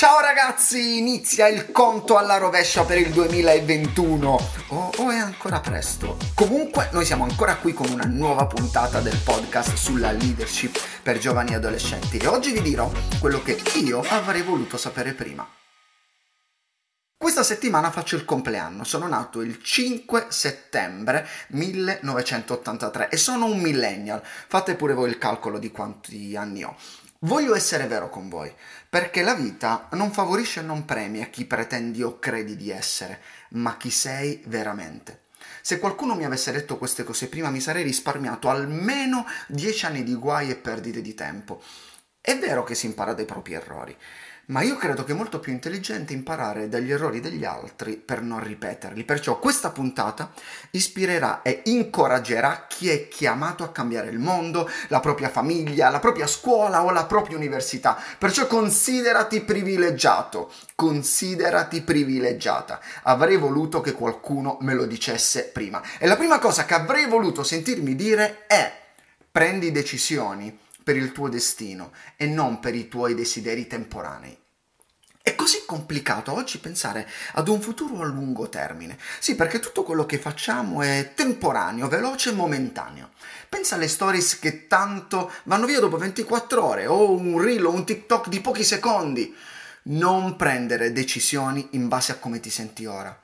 Ciao ragazzi, inizia il conto alla rovescia per il 2021. È ancora presto. Comunque noi siamo ancora qui con una nuova puntata del podcast sulla leadership per giovani e adolescenti e oggi vi dirò quello che io avrei voluto sapere prima. Questa settimana faccio il compleanno, sono nato il 5 settembre 1983 e sono un millennial. Fate pure voi il calcolo di quanti anni ho. Voglio essere vero con voi, perché la vita non favorisce e non premia chi pretendi o credi di essere, ma chi sei veramente. Se qualcuno mi avesse detto queste cose prima, mi sarei risparmiato almeno 10 anni di guai e perdite di tempo. È vero che si impara dai propri errori, ma io credo che è molto più intelligente imparare dagli errori degli altri per non ripeterli. Perciò questa puntata ispirerà e incoraggerà chi è chiamato a cambiare il mondo, la propria famiglia, la propria scuola o la propria università. Perciò considerati privilegiato, considerati privilegiata. Avrei voluto che qualcuno me lo dicesse prima. E la prima cosa che avrei voluto sentirmi dire è: prendi decisioni per il tuo destino e non per i tuoi desideri temporanei. È così complicato oggi pensare ad un futuro a lungo termine. Sì, perché tutto quello che facciamo è temporaneo, veloce e momentaneo. Pensa alle stories che tanto vanno via dopo 24 ore o un reel o un TikTok di pochi secondi. Non prendere decisioni in base a come ti senti ora.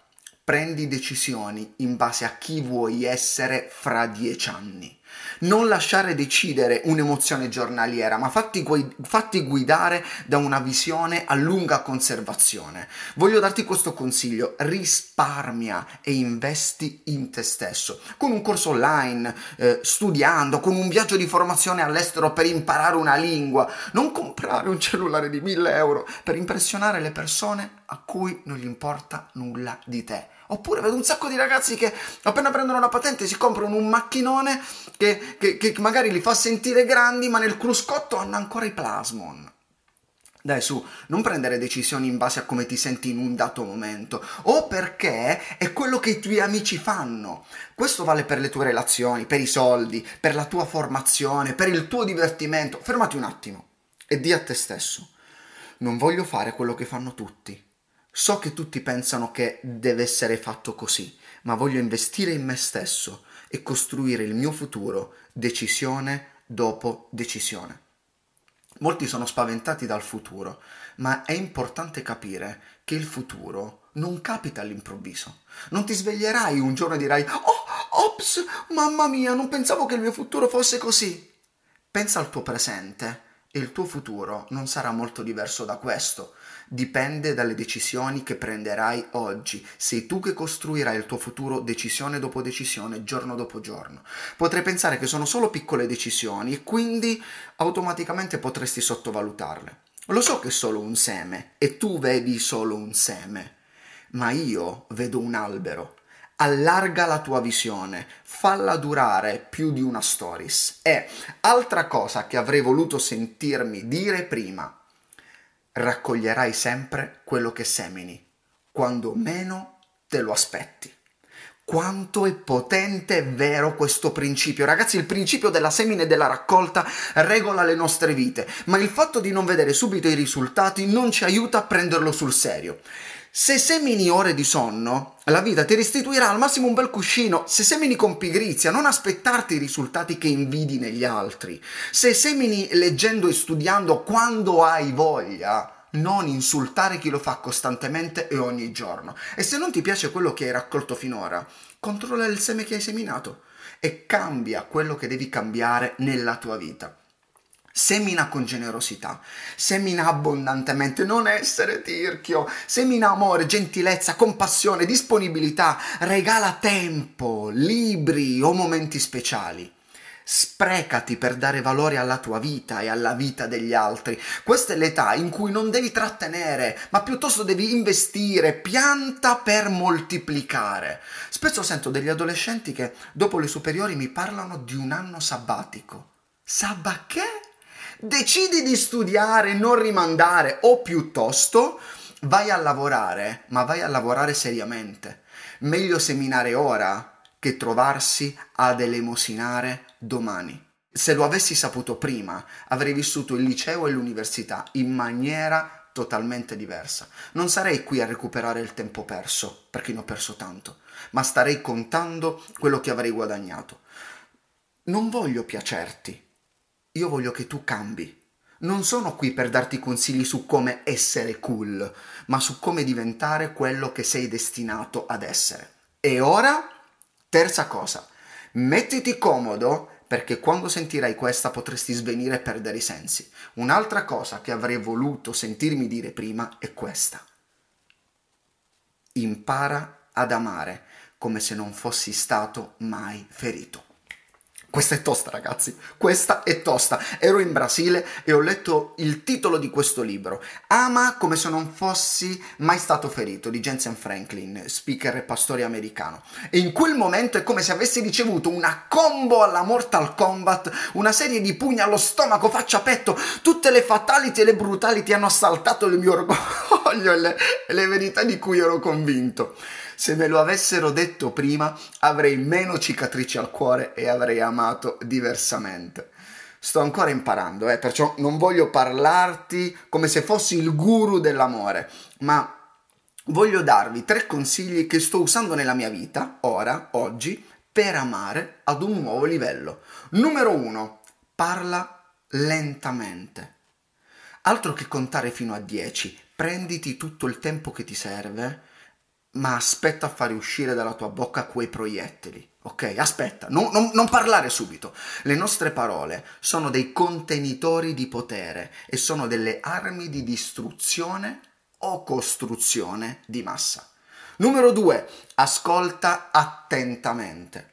Prendi decisioni in base a chi vuoi essere fra 10 anni. Non lasciare decidere un'emozione giornaliera, ma fatti guidare da una visione a lunga conservazione. Voglio darti questo consiglio: risparmia e investi in te stesso, con un corso online, studiando, con un viaggio di formazione all'estero per imparare una lingua. Non comprare un cellulare di 1.000 euro per impressionare le persone a cui non gli importa nulla di te. Oppure vedo un sacco di ragazzi che appena prendono la patente si comprano un macchinone che magari li fa sentire grandi, ma nel cruscotto hanno ancora i plasmon. Dai su, non prendere decisioni in base a come ti senti in un dato momento o perché è quello che i tuoi amici fanno. Questo vale per le tue relazioni, per i soldi, per la tua formazione, per il tuo divertimento. Fermati un attimo e di a te stesso: non voglio fare quello che fanno tutti. So che tutti pensano che deve essere fatto così, ma voglio investire in me stesso e costruire il mio futuro decisione dopo decisione. Molti sono spaventati dal futuro, ma è importante capire che il futuro non capita all'improvviso. Non ti sveglierai un giorno e dirai: "Oh, ops, mamma mia, non pensavo che il mio futuro fosse così". Pensa al tuo presente e il tuo futuro non sarà molto diverso da questo. Dipende dalle decisioni che prenderai oggi. Sei tu che costruirai il tuo futuro decisione dopo decisione, giorno dopo giorno. Potrei pensare che sono solo piccole decisioni e quindi automaticamente potresti sottovalutarle. Lo so che è solo un seme e tu vedi solo un seme, ma io vedo un albero. Allarga la tua visione, falla durare più di una stories. E altra cosa che avrei voluto sentirmi dire prima: raccoglierai sempre quello che semini, quando meno te lo aspetti. Quanto è potente e vero questo principio. Ragazzi, il principio della semina e della raccolta regola le nostre vite, ma il fatto di non vedere subito i risultati non ci aiuta a prenderlo sul serio. Se semini ore di sonno, la vita ti restituirà al massimo un bel cuscino. Se semini con pigrizia, non aspettarti i risultati che invidi negli altri. Se semini leggendo e studiando quando hai voglia, non insultare chi lo fa costantemente e ogni giorno. E se non ti piace quello che hai raccolto finora, controlla il seme che hai seminato e cambia quello che devi cambiare nella tua vita. Semina con generosità, semina abbondantemente, non essere tirchio, semina amore, gentilezza, compassione, disponibilità, regala tempo, libri o momenti speciali. Sprecati per dare valore alla tua vita e alla vita degli altri. Questa è l'età in cui non devi trattenere, ma piuttosto devi investire, pianta per moltiplicare. Spesso sento degli adolescenti che dopo le superiori mi parlano di un anno sabbatico. Sabba che? Decidi di studiare, non rimandare, o piuttosto vai a lavorare, ma vai a lavorare seriamente. Meglio seminare ora che trovarsi ad elemosinare domani. Se lo avessi saputo prima, avrei vissuto il liceo e l'università in maniera totalmente diversa. Non sarei qui a recuperare il tempo perso, perché ne ho perso tanto, ma starei contando quello che avrei guadagnato. Non voglio piacerti, io voglio che tu cambi. Non sono qui per darti consigli su come essere cool, ma su come diventare quello che sei destinato ad essere. E ora, terza cosa, mettiti comodo, perché quando sentirai questa potresti svenire e perdere i sensi. Un'altra cosa che avrei voluto sentirmi dire prima è questa. Impara ad amare come se non fossi stato mai ferito. Questa è tosta, ragazzi, questa è tosta. Ero in Brasile e ho letto il titolo di questo libro, Ama come se non fossi mai stato ferito, di Jensen Franklin, speaker e pastore americano. E in quel momento è come se avessi ricevuto una combo alla Mortal Kombat, una serie di pugni allo stomaco, faccia, petto, tutte le fatality e le brutality hanno assaltato il mio orgoglio e le verità di cui ero convinto. Se me lo avessero detto prima, avrei meno cicatrici al cuore e avrei amato diversamente. Sto ancora imparando, perciò non voglio parlarti come se fossi il guru dell'amore, ma voglio darvi 3 consigli che sto usando nella mia vita, ora, oggi, per amare ad un nuovo livello. Numero 1, parla lentamente. Altro che contare fino a 10, prenditi tutto il tempo che ti serve, ma aspetta a fare uscire dalla tua bocca quei proiettili, ok? Aspetta, non parlare subito. Le nostre parole sono dei contenitori di potere e sono delle armi di distruzione o costruzione di massa. Numero 2, ascolta attentamente.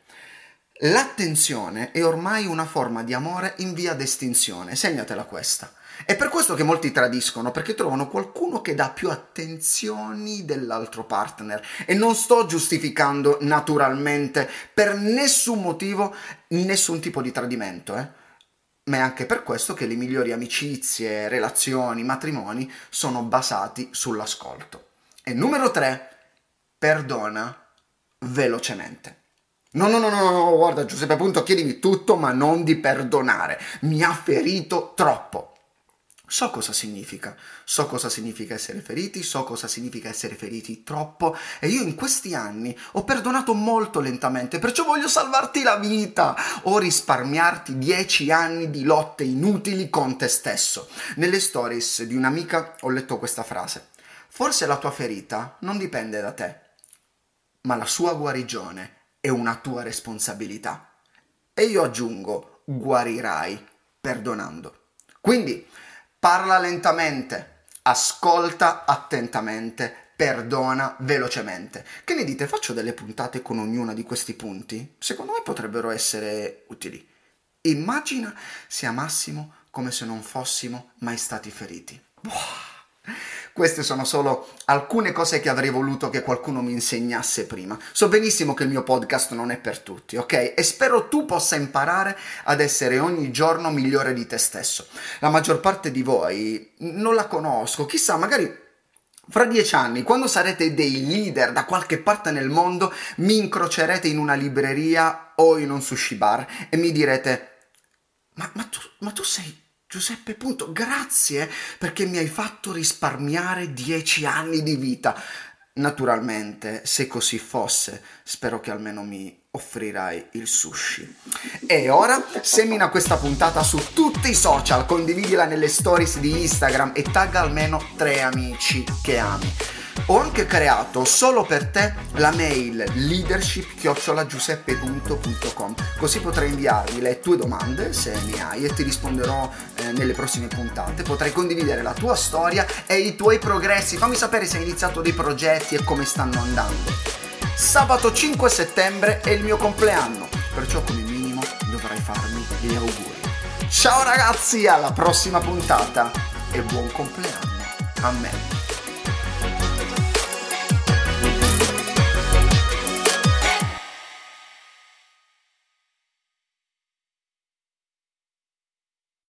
L'attenzione è ormai una forma di amore in via d'estinzione, segnatela questa. È per questo che molti tradiscono, perché trovano qualcuno che dà più attenzioni dell'altro partner. E non sto giustificando naturalmente per nessun motivo nessun tipo di tradimento, ma è anche per questo che le migliori amicizie, relazioni, matrimoni sono basati sull'ascolto. E numero 3, perdona velocemente. No, guarda Giuseppe, appunto, chiedimi tutto ma non di perdonare, mi ha ferito troppo. So cosa significa essere feriti, so cosa significa essere feriti troppo e io in questi anni ho perdonato molto lentamente, perciò voglio salvarti la vita o risparmiarti 10 anni di lotte inutili con te stesso. Nelle stories di un'amica ho letto questa frase, forse la tua ferita non dipende da te, ma la sua guarigione è una tua responsabilità. E io aggiungo, guarirai perdonando. Quindi, parla lentamente, ascolta attentamente, perdona velocemente. Che ne dite? Faccio delle puntate con ognuna di questi punti? Secondo me potrebbero essere utili. Immagina se amassimo come se non fossimo mai stati feriti. Wow. Queste sono solo alcune cose che avrei voluto che qualcuno mi insegnasse prima. So benissimo che il mio podcast non è per tutti, ok? E spero tu possa imparare ad essere ogni giorno migliore di te stesso. La maggior parte di voi non la conosco, chissà, magari fra 10 anni, quando sarete dei leader da qualche parte nel mondo, mi incrocerete in una libreria o in un sushi bar e mi direte ma tu sei... Giuseppe, punto, grazie perché mi hai fatto risparmiare 10 anni di vita. Naturalmente, se così fosse, spero che almeno mi offrirai il sushi. E ora semina questa puntata su tutti i social, condividila nelle stories di Instagram e tagga almeno 3 amici che ami. Ho anche creato solo per te la mail leadership@giuseppe.com, così potrai inviarmi le tue domande se ne hai e ti risponderò nelle prossime puntate. Potrai condividere la tua storia e i tuoi progressi, fammi sapere se hai iniziato dei progetti e come stanno andando. Sabato 5 settembre è il mio compleanno, perciò come minimo dovrai farmi gli auguri. Ciao ragazzi, alla prossima puntata e buon compleanno a me.